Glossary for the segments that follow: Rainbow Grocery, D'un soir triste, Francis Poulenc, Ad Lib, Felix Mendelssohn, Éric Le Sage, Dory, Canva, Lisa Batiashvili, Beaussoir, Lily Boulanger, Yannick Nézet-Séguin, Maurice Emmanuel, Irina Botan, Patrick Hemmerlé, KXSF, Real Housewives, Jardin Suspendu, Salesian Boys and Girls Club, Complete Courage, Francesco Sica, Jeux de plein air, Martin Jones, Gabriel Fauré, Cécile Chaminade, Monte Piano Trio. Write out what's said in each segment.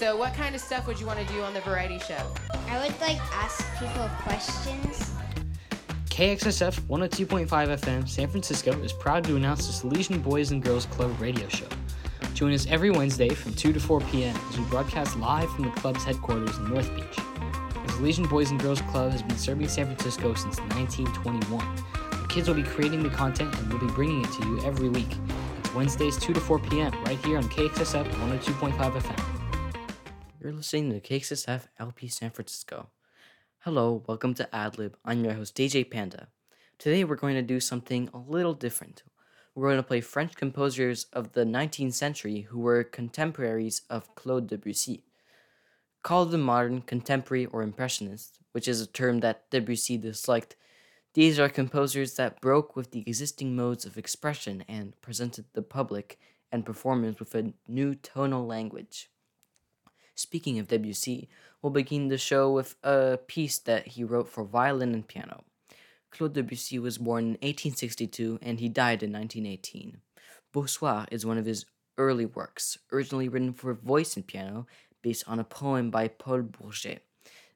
So what kind of stuff would you want to do on the variety show? I would ask people questions. KXSF 102.5 FM San Francisco is proud to announce the Salesian Boys and Girls Club radio show. Join us every Wednesday from 2 to 4 p.m. as we broadcast live from the club's headquarters in North Beach. The Salesian Boys and Girls Club has been serving San Francisco since 1921. The kids will be creating the content and we'll be bringing it to you every week. It's Wednesdays 2 to 4 p.m. right here on KXSF 102.5 FM. You're listening to KXSF LP San Francisco. Hello, welcome to Ad Lib. I'm your host, Dj Panda. Today we're going to do something a little different. We're going to play French composers of the 19th century who were contemporaries of Claude Debussy. Called the modern, contemporary, or impressionist, which is a term that Debussy disliked, these are composers that broke with the existing modes of expression and presented the public and performers with a new tonal language. Speaking of Debussy, we'll begin the show with a piece that he wrote for violin and piano. Claude Debussy was born in 1862 and he died in 1918. Beaussoir is one of his early works, originally written for voice and piano, based on a poem by Paul Bourget.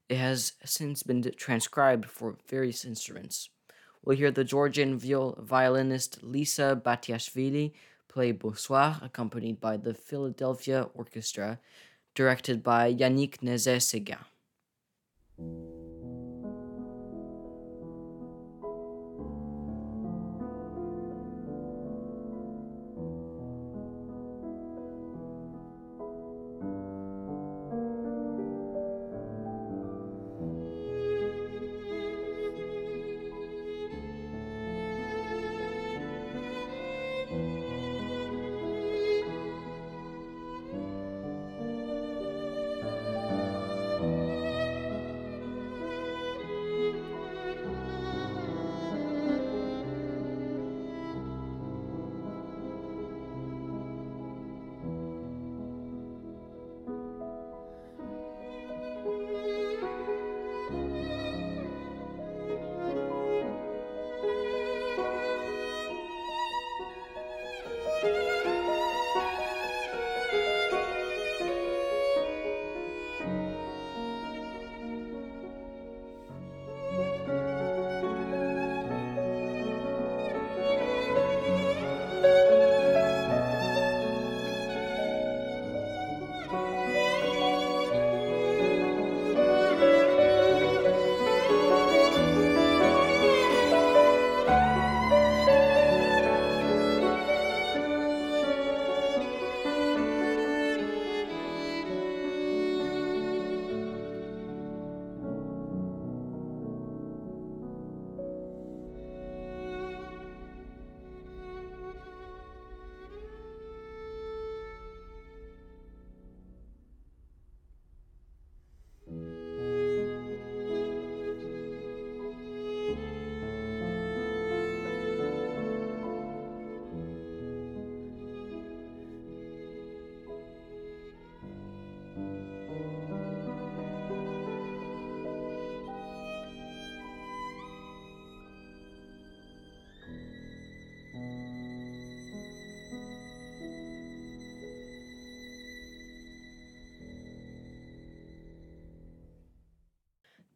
It has since been transcribed for various instruments. We'll hear the Georgian violinist Lisa Batiashvili play Beaussoir, accompanied by the Philadelphia Orchestra, directed by Yannick Nézet-Séguin.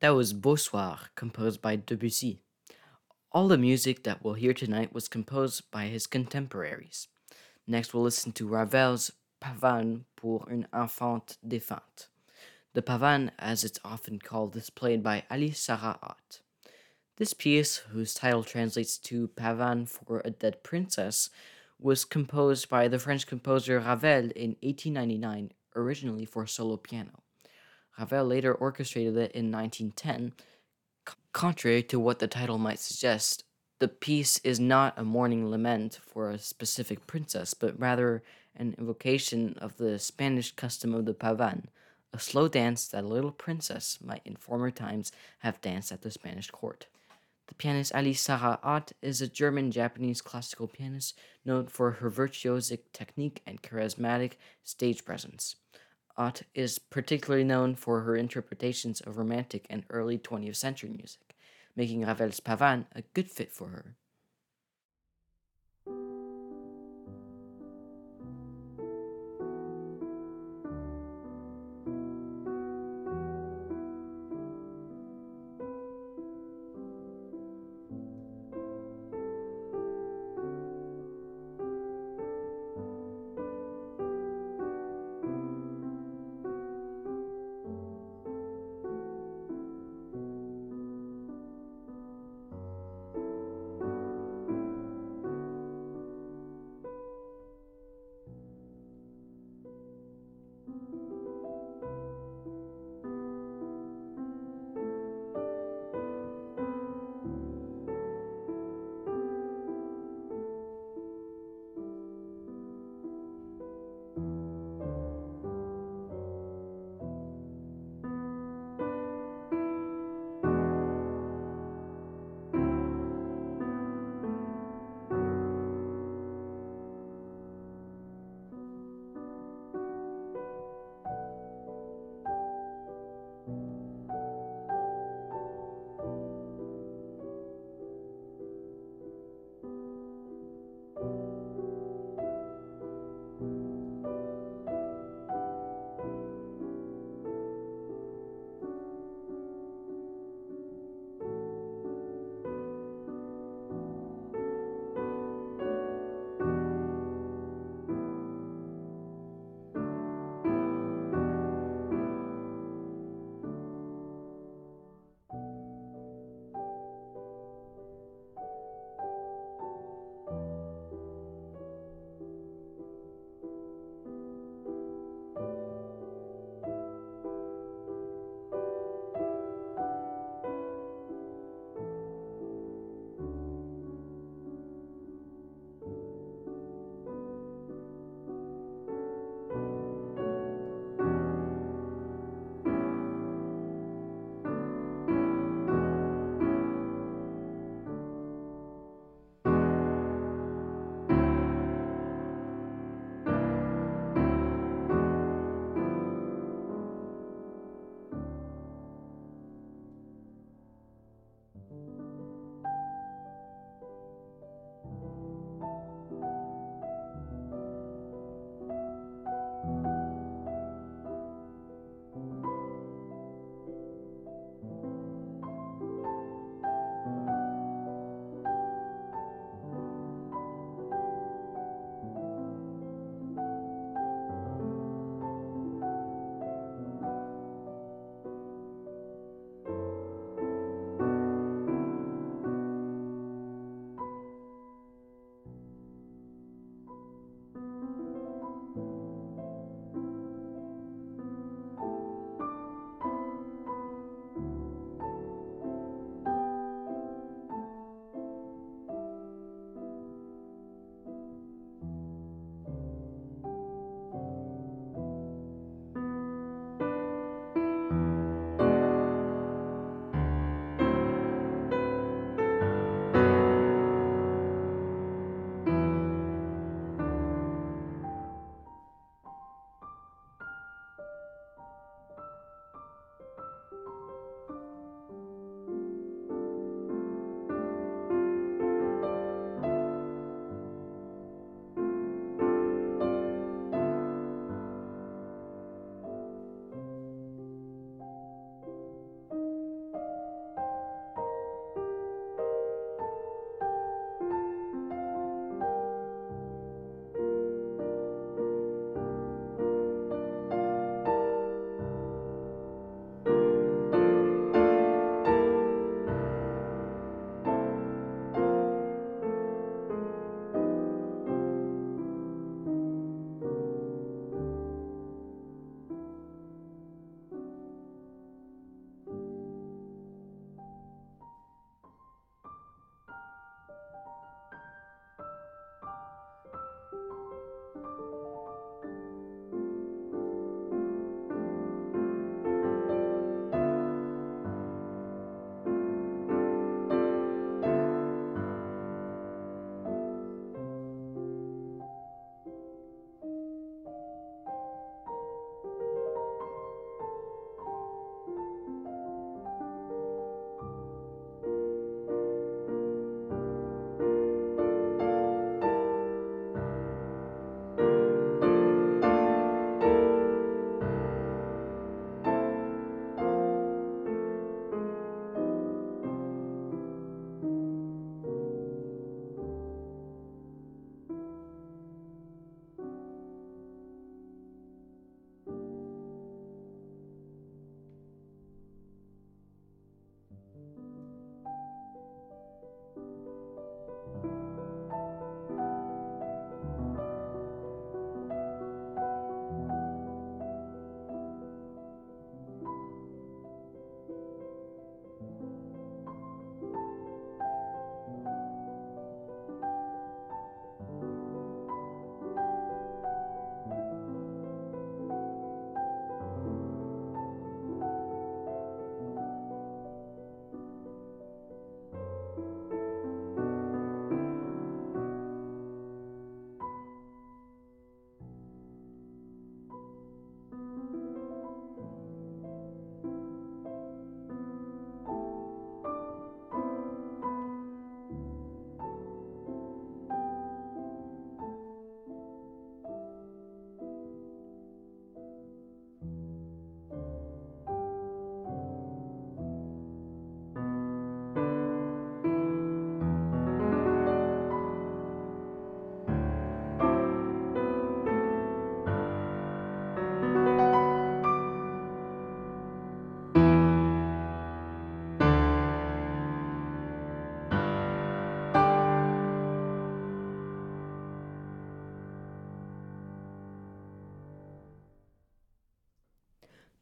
That was Beaussoir, composed by Debussy. All the music that we'll hear tonight was composed by his contemporaries. Next, we'll listen to Ravel's Pavane pour une enfant défunte. The Pavane, as it's often called, is played by Alice Sara Ott. This piece, whose title translates to Pavane for a Dead Princess, was composed by the French composer Ravel in 1899, originally for solo piano. Ravel later orchestrated it in 1910. Contrary to what the title might suggest, the piece is not a mourning lament for a specific princess, but rather an invocation of the Spanish custom of the pavane, a slow dance that a little princess might in former times have danced at the Spanish court. The pianist Alice Sara Ott is a German-Japanese classical pianist known for her virtuosic technique and charismatic stage presence. Ott is particularly known for her interpretations of Romantic and early 20th century music, making Ravel's Pavane a good fit for her.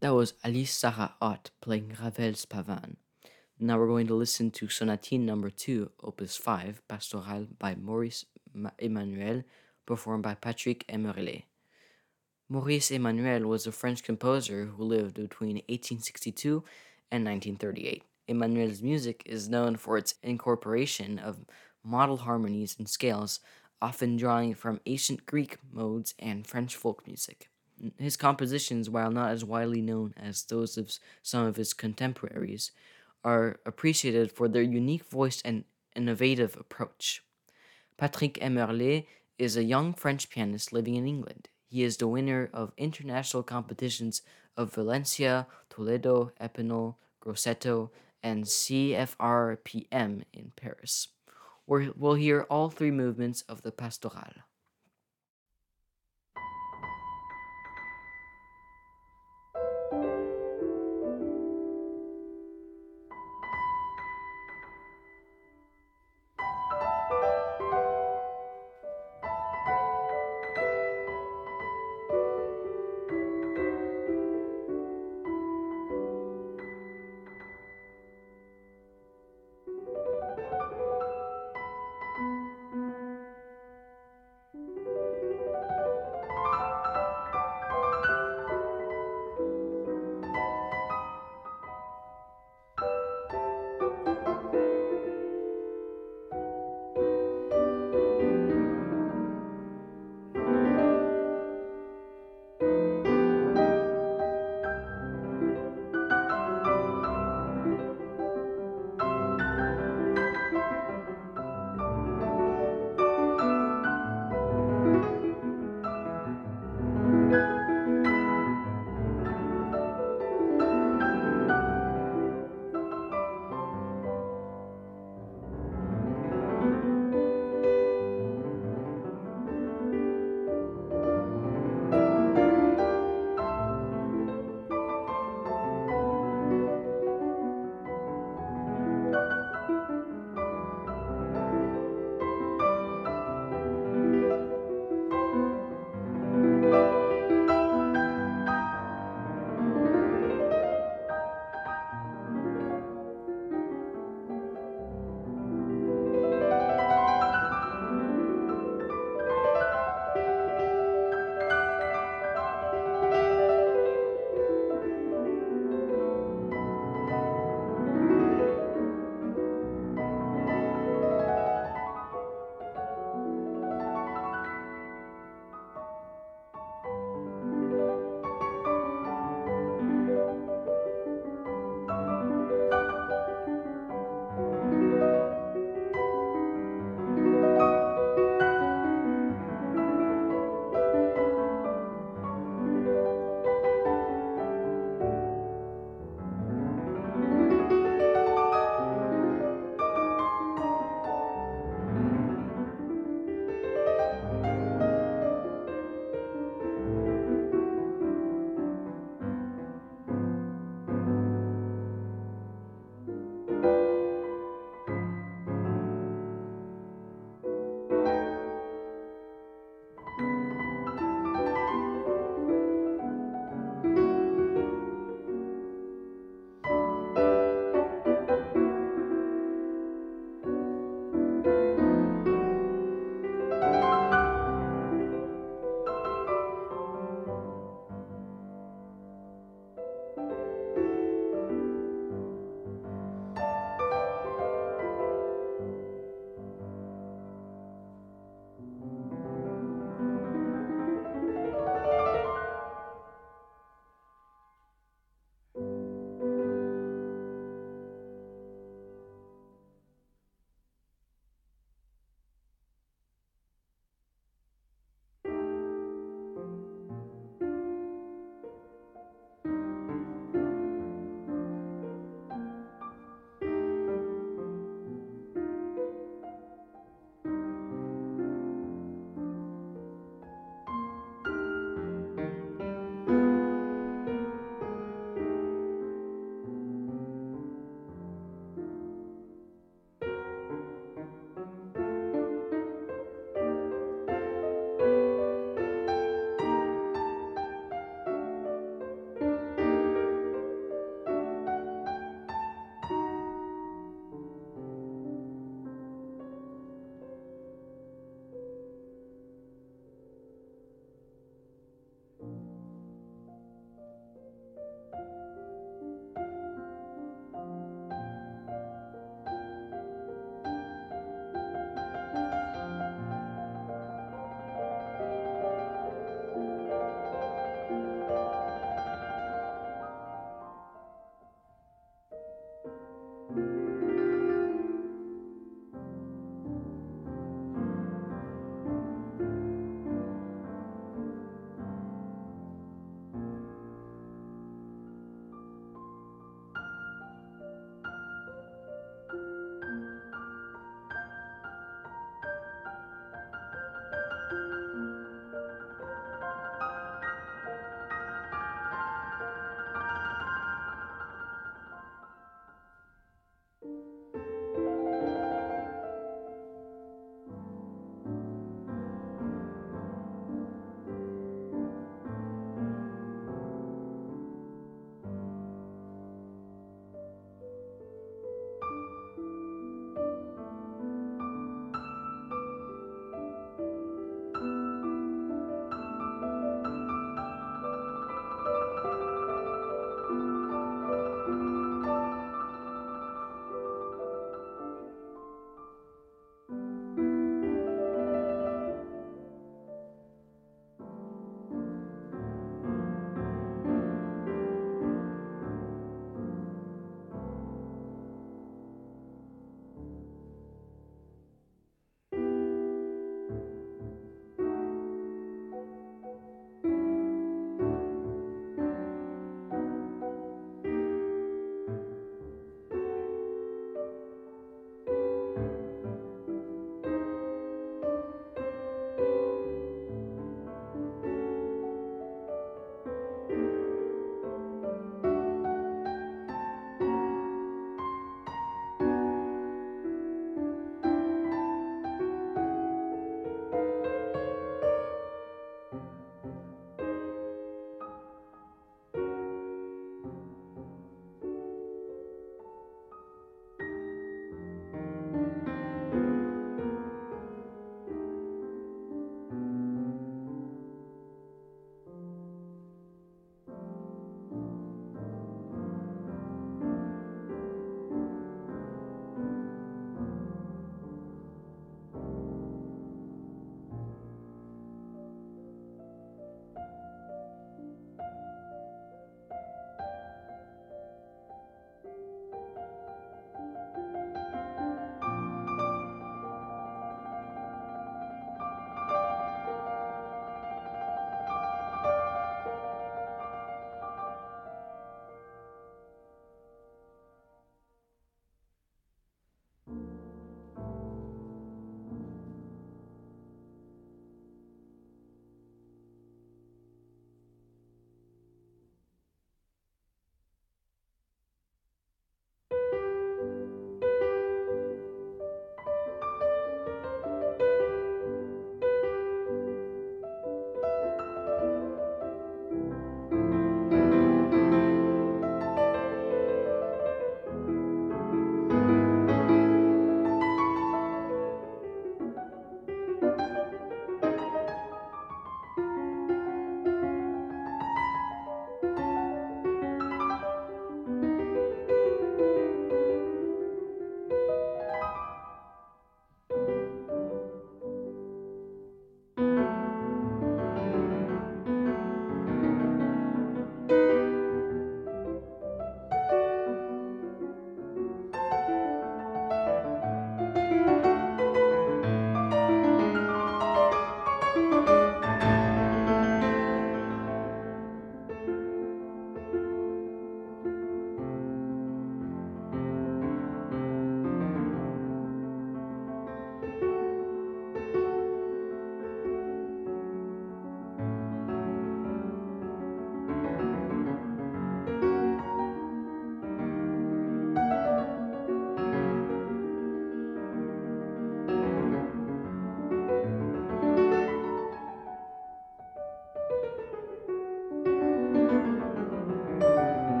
That was Alice Sara Ott playing Ravel's Pavane. Now we're going to listen to Sonatine No. 2, Opus 5, Pastoral by Maurice Emmanuel, performed by Patrick Hemmerlé. Maurice Emmanuel was a French composer who lived between 1862 and 1938. Emmanuel's music is known for its incorporation of modal harmonies and scales, often drawing from ancient Greek modes and French folk music. His compositions, while not as widely known as those of some of his contemporaries, are appreciated for their unique voice and innovative approach. Patrick Hemmerlé is a young French pianist living in England. He is the winner of international competitions of Valencia, Toledo, Epinal, Grosseto, and CFRPM in Paris. We'll hear all three movements of the Pastorale.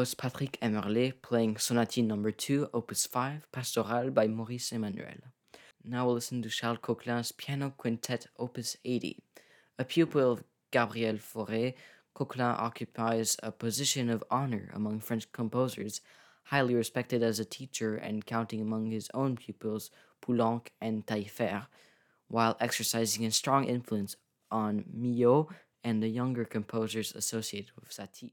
was Patrick Hemmerlé playing Sonatine No. 2, Opus 5, Pastoral by Maurice Emmanuel. Now we'll listen to Charles Koechlin's Piano Quintet, Opus 80. A pupil of Gabriel Fauré, Koechlin occupies a position of honor among French composers, highly respected as a teacher and counting among his own pupils Poulenc and Taillefer, while exercising a strong influence on Milhaud and the younger composers associated with Satie.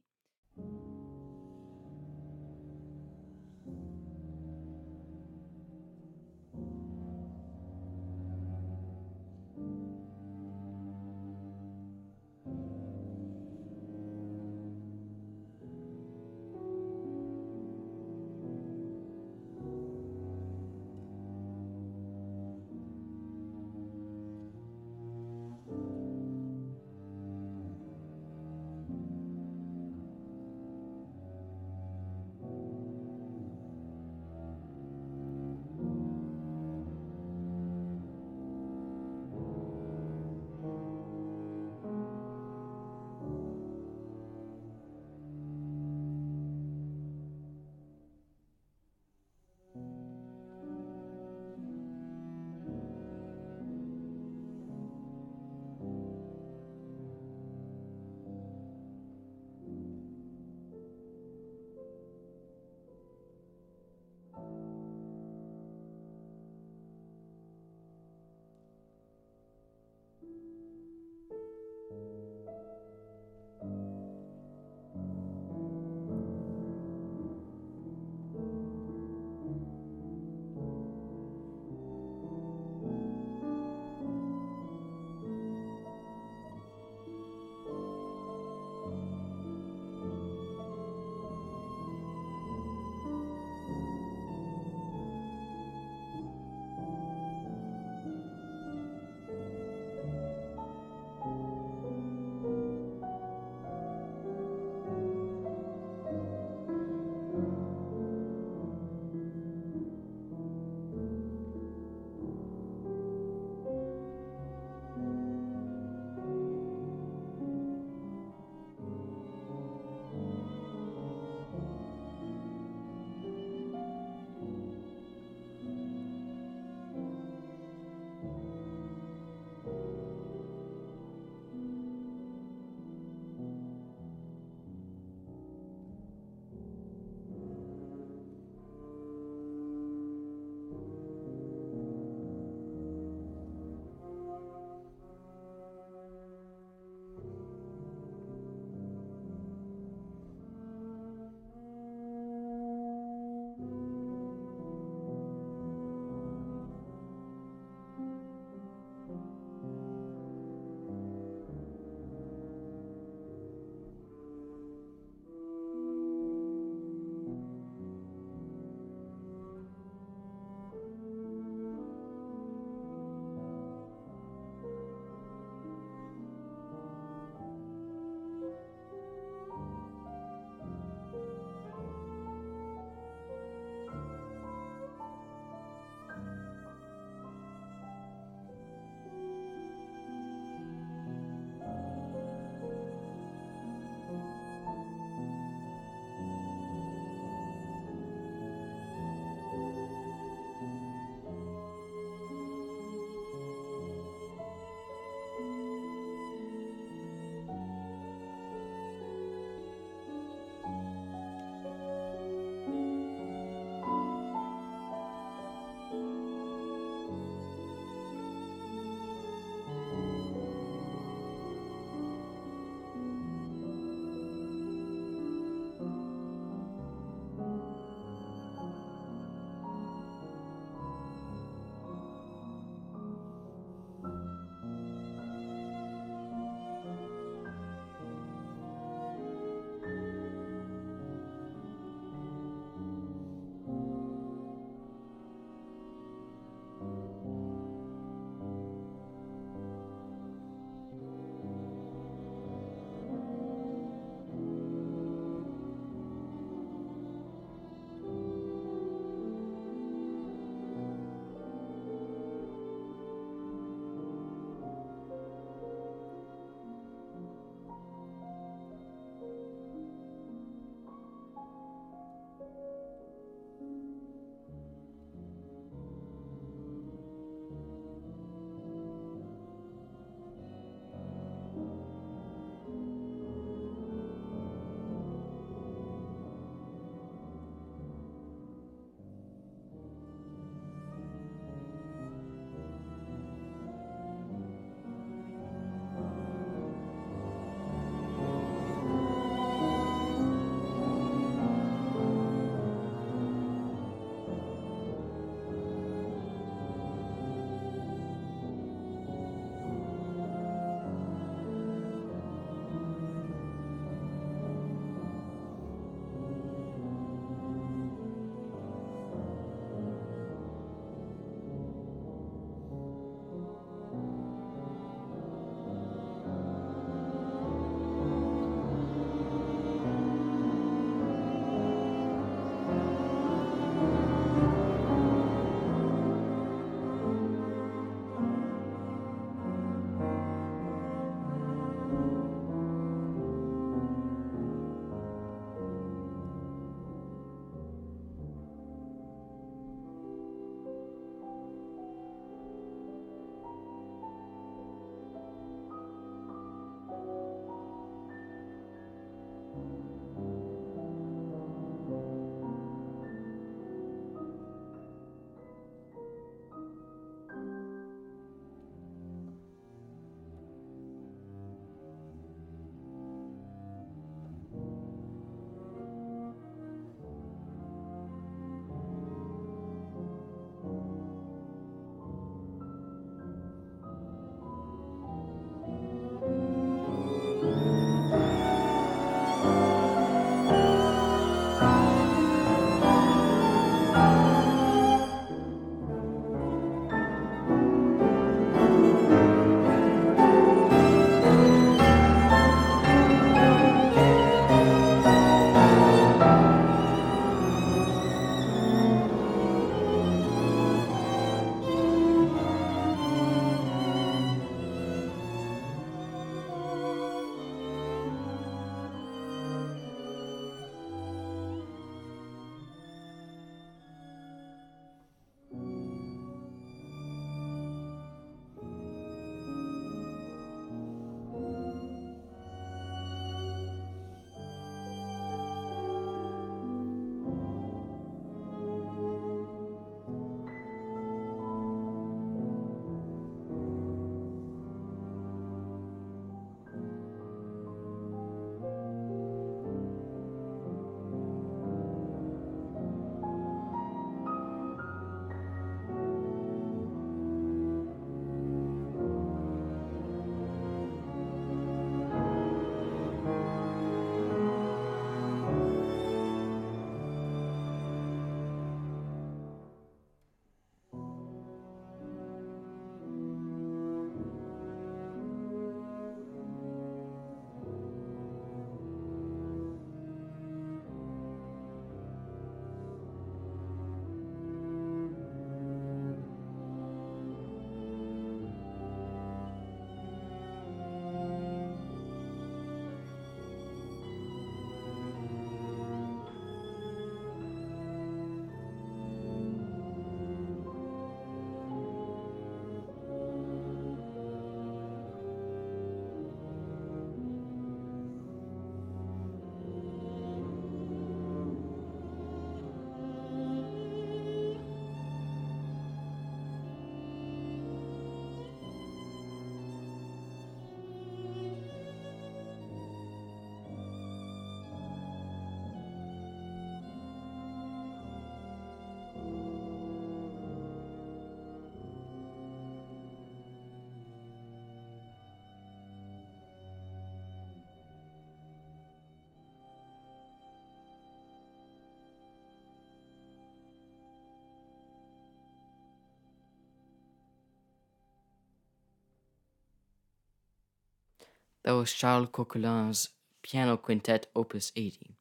That was Charles Koechlin's Piano Quintet, Opus 80.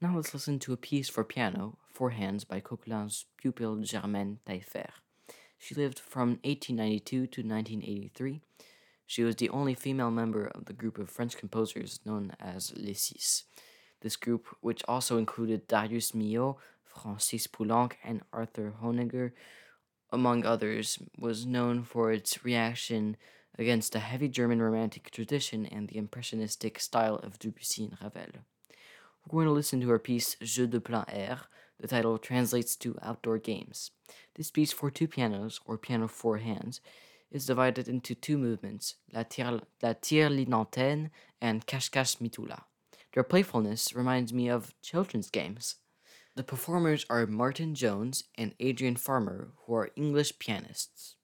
Now let's listen to a piece for piano, four hands, by Koechlin's pupil Germaine Taillefer. She lived from 1892 to 1983. She was the only female member of the group of French composers known as Les Six. This group, which also included Darius Milhaud, Francis Poulenc, and Arthur Honegger, among others, was known for its reaction against the heavy German Romantic tradition and the impressionistic style of Debussy and Ravel. We're going to listen to her piece Jeux de plein air. The title translates to Outdoor Games. This piece for two pianos, or piano four hands, is divided into two movements, La Tire-Linantaine and Cache-Cache Mitoula. Their playfulness reminds me of children's games. The performers are Martin Jones and Adrian Farmer, who are English pianists.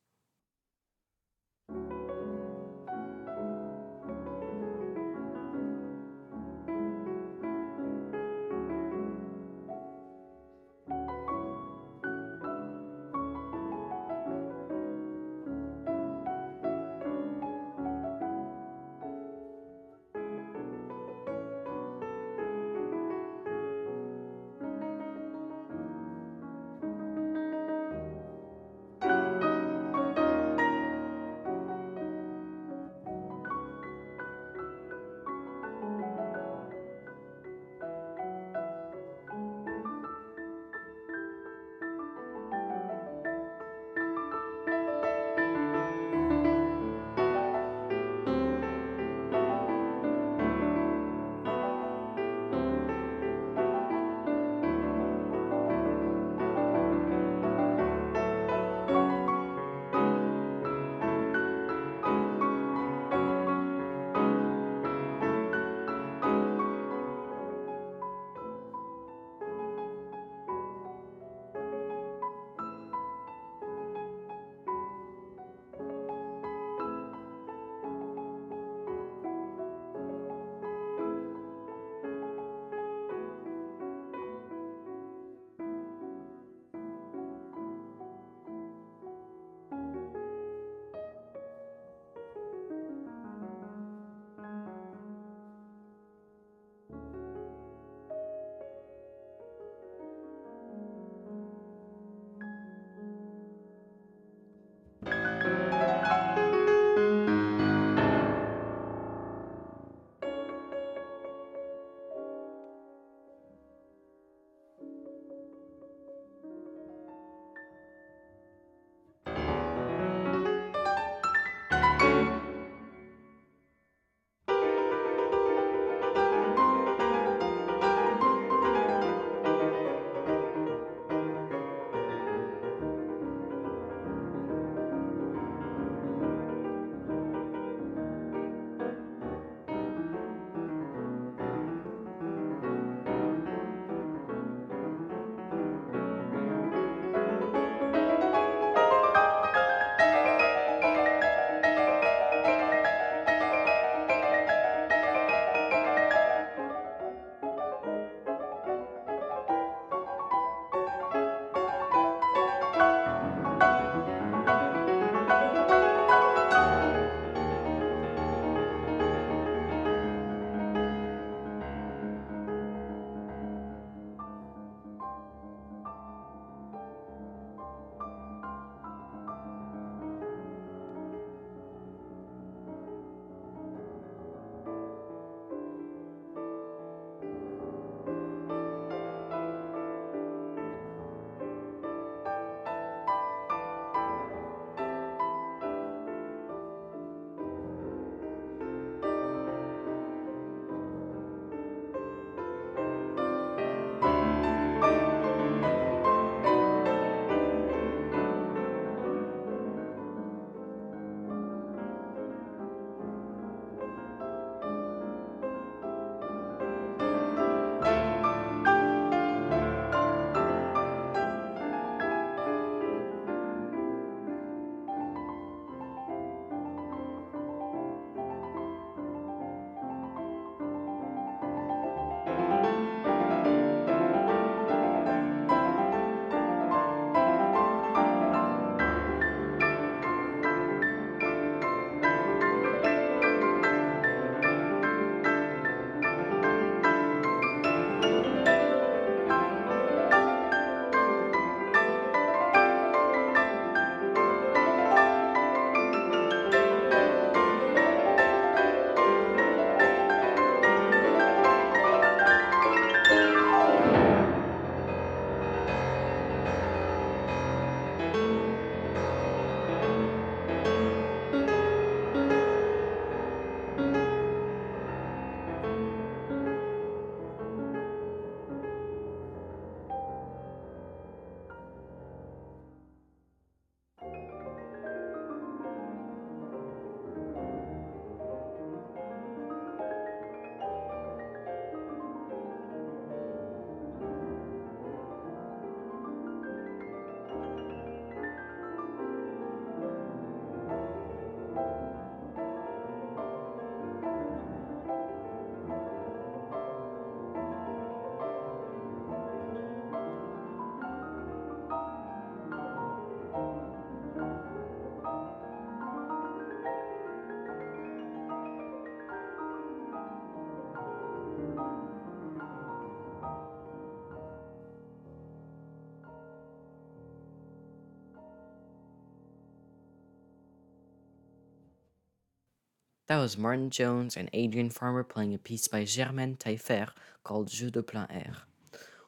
That was Martin Jones and Adrian Farmer playing a piece by Germaine Taillefer called Jeux de plein air.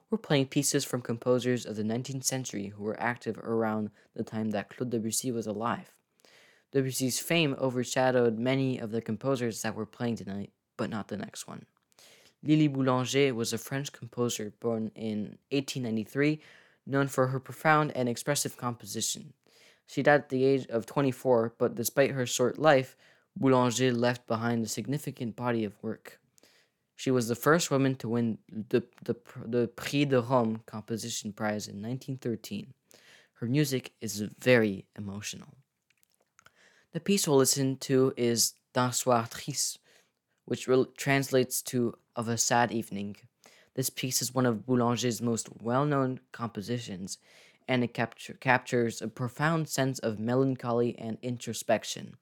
We're playing pieces from composers of the 19th century who were active around the time that Claude Debussy was alive. Debussy's fame overshadowed many of the composers that we're playing tonight, but not the next one. Lily Boulanger was a French composer born in 1893, known for her profound and expressive composition. She died at the age of 24, but despite her short life, Boulanger left behind a significant body of work. She was the first woman to win the Prix de Rome Composition Prize in 1913. Her music is very emotional. The piece we'll listen to is D'un soir triste, which translates to Of a Sad Evening. This piece is one of Boulanger's most well-known compositions, and it captures a profound sense of melancholy and introspection.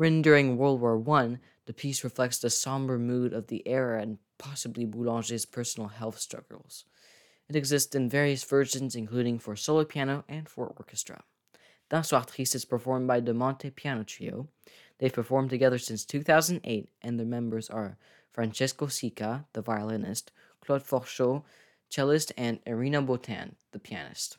Written during World War I, the piece reflects the somber mood of the era and possibly Boulanger's personal health struggles. It exists in various versions, including for solo piano and for orchestra. D'un soir triste is performed by the Monte Piano Trio. They've performed together since 2008, and their members are Francesco Sica, the violinist, Claude Forchot, cellist, and Irina Botan, the pianist.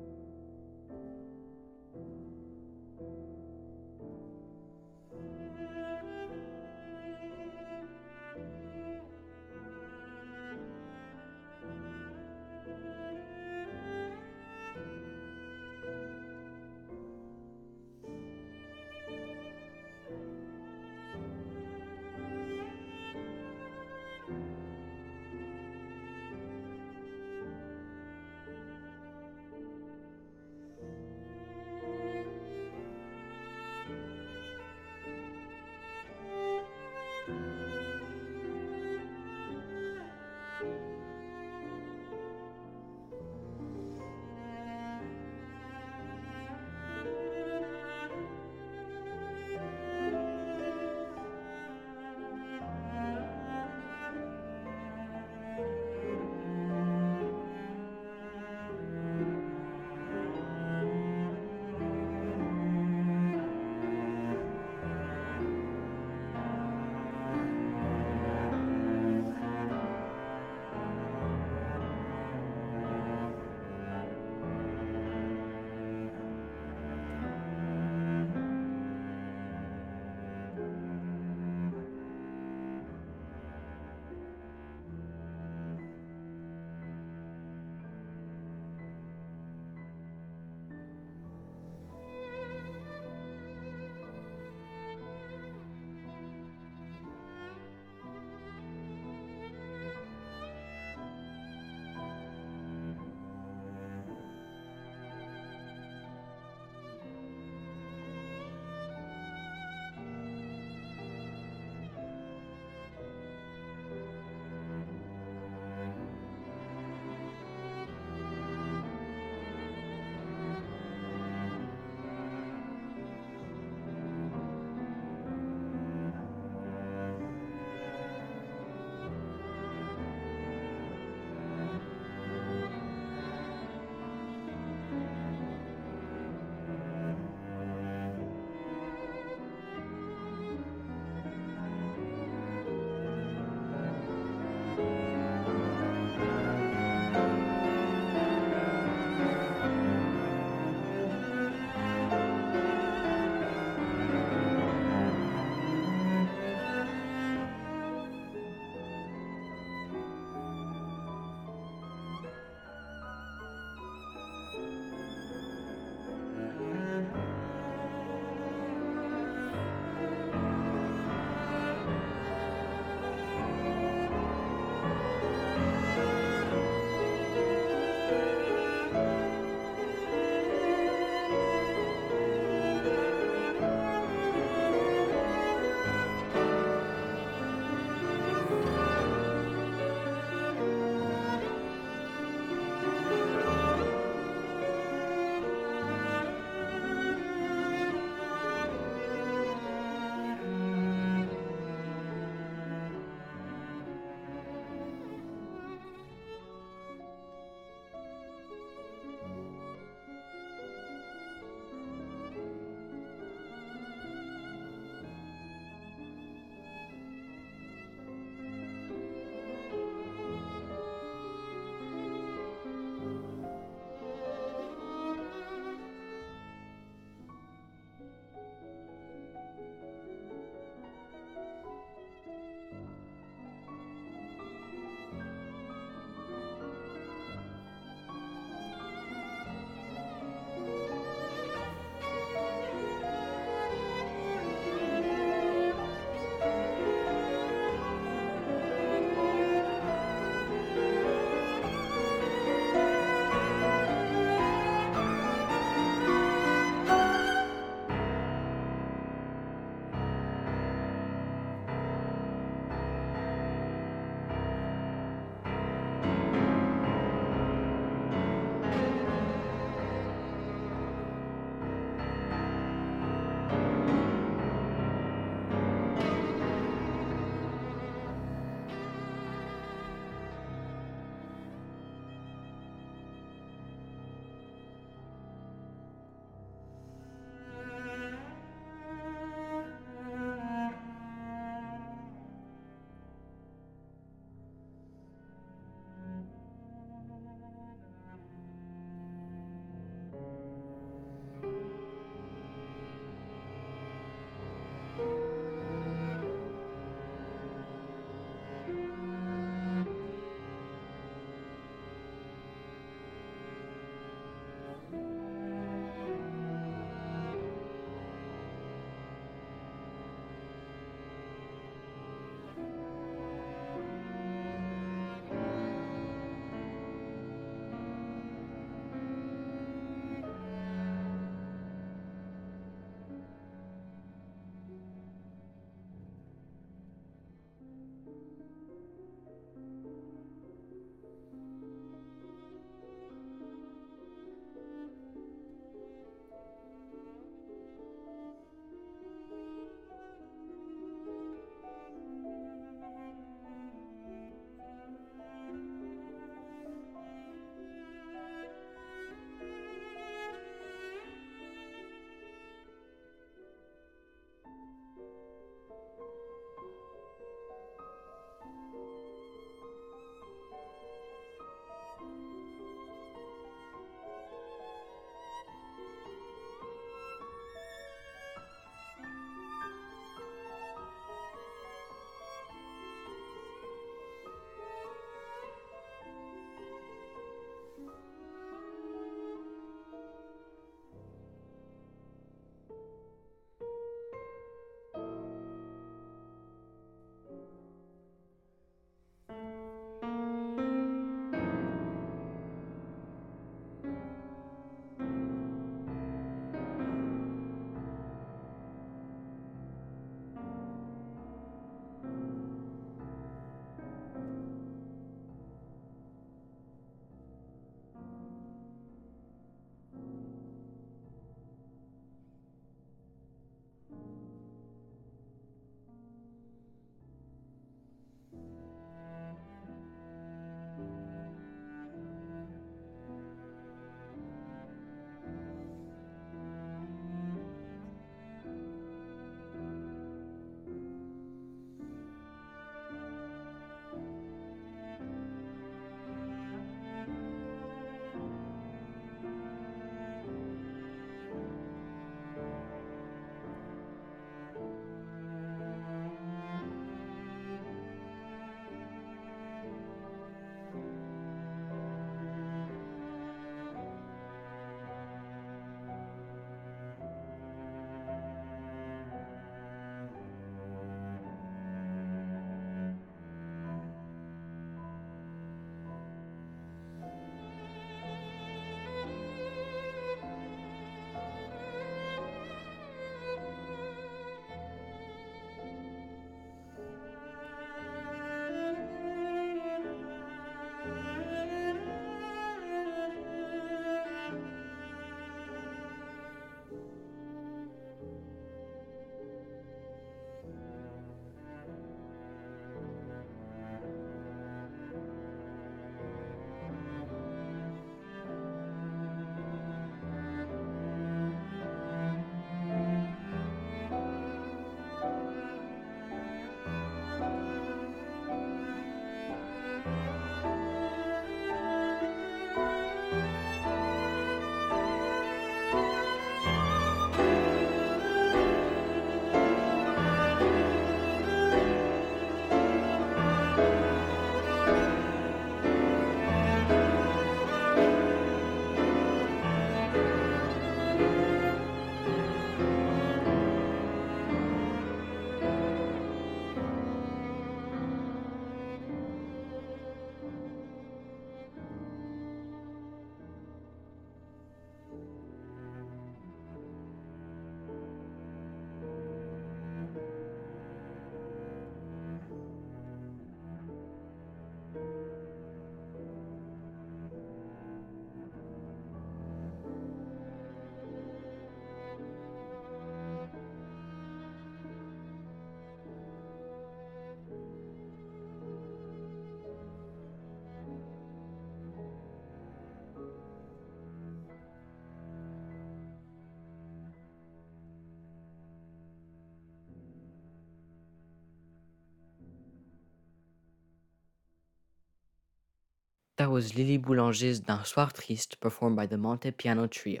That was Lily Boulanger's D'un soir triste, performed by the Monte Piano Trio.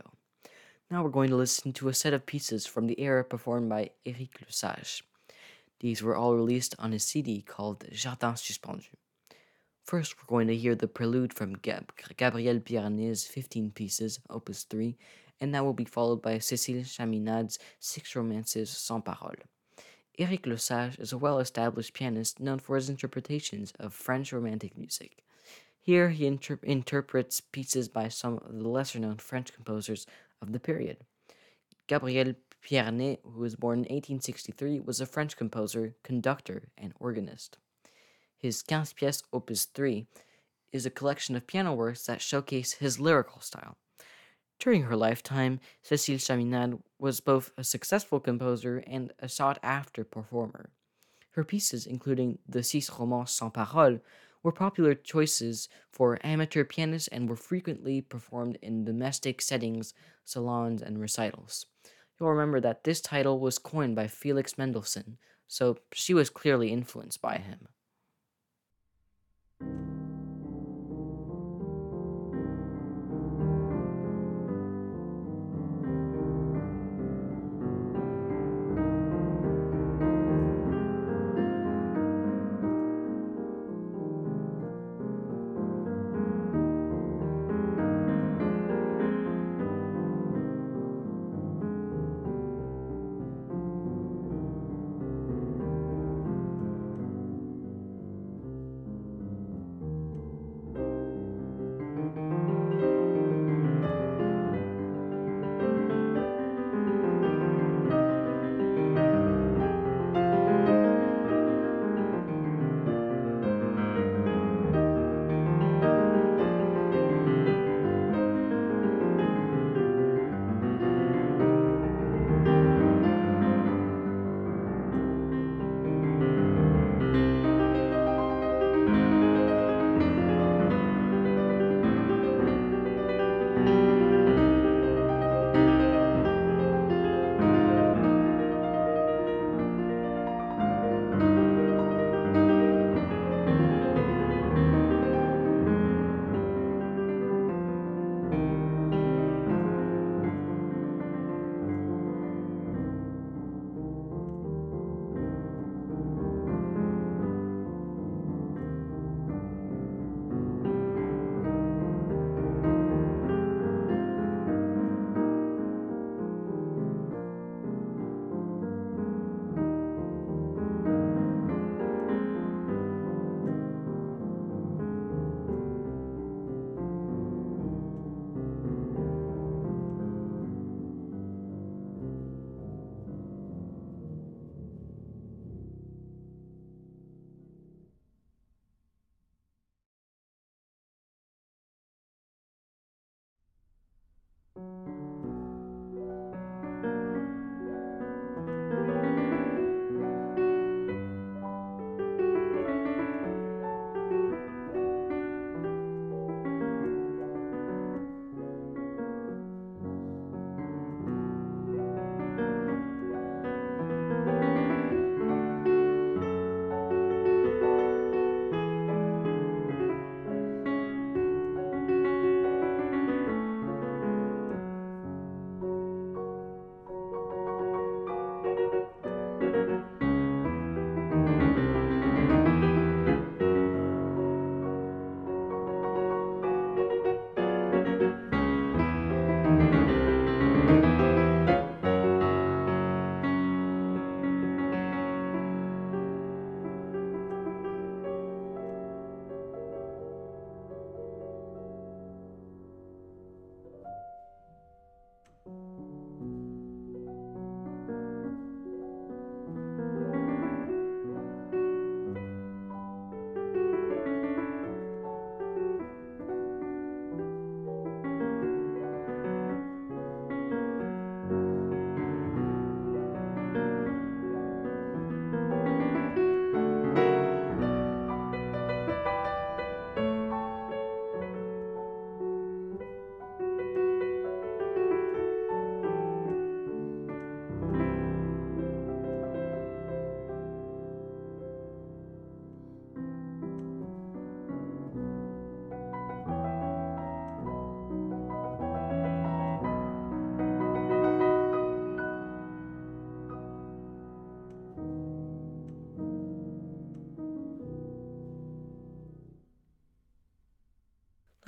Now we're going to listen to a set of pieces from the era performed by Éric Le Sage. These were all released on a CD called Jardin Suspendu. First, we're going to hear the prelude from Gabriel Fauré 15 Pieces, Opus 3, and that will be followed by Cécile Chaminade's 6 Romances sans parole. Éric Le Sage is a well-established pianist known for his interpretations of French romantic music. Here he interprets pieces by some of the lesser-known French composers of the period. Gabriel Fauré, who was born in 1863, was a French composer, conductor, and organist. His 15 Pièces Opus 3 is a collection of piano works that showcase his lyrical style. During her lifetime, Cécile Chaminade was both a successful composer and a sought-after performer. Her pieces, including the 6 Romances sans parole, were popular choices for amateur pianists and were frequently performed in domestic settings, salons, and recitals. You'll remember that this title was coined by Felix Mendelssohn, so she was clearly influenced by him.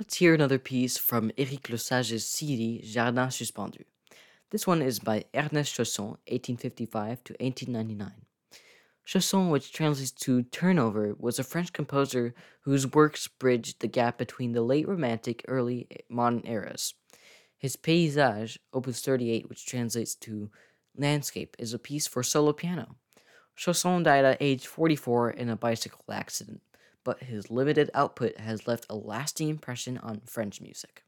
let's hear another piece from Éric Le Sage's CD, Jardin Suspendu. This one is by Ernest Chausson, 1855 to 1899. Chausson, which translates to turnover, was a French composer whose works bridged the gap between the late Romantic, early modern eras. His Paysage, opus 38, which translates to landscape, is a piece for solo piano. Chausson died at age 44 in a bicycle accident, but his limited output has left a lasting impression on French music.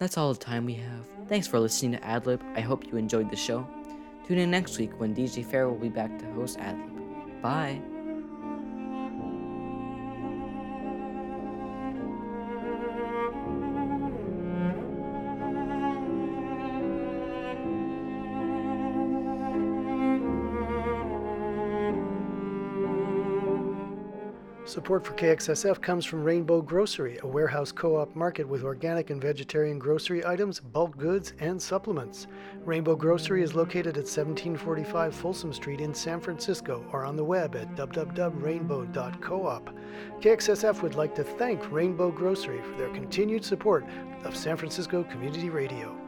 That's all the time we have. Thanks for listening to Ad Lib. I hope you enjoyed the show. Tune in next week when DJ Fair will be back to host Ad Lib. Bye! Support for KXSF comes from Rainbow Grocery, a warehouse co-op market with organic and vegetarian grocery items, bulk goods, and supplements. Rainbow Grocery is located at 1745 Folsom Street in San Francisco or on the web at www.rainbow.coop. KXSF would like to thank Rainbow Grocery for their continued support of San Francisco Community Radio.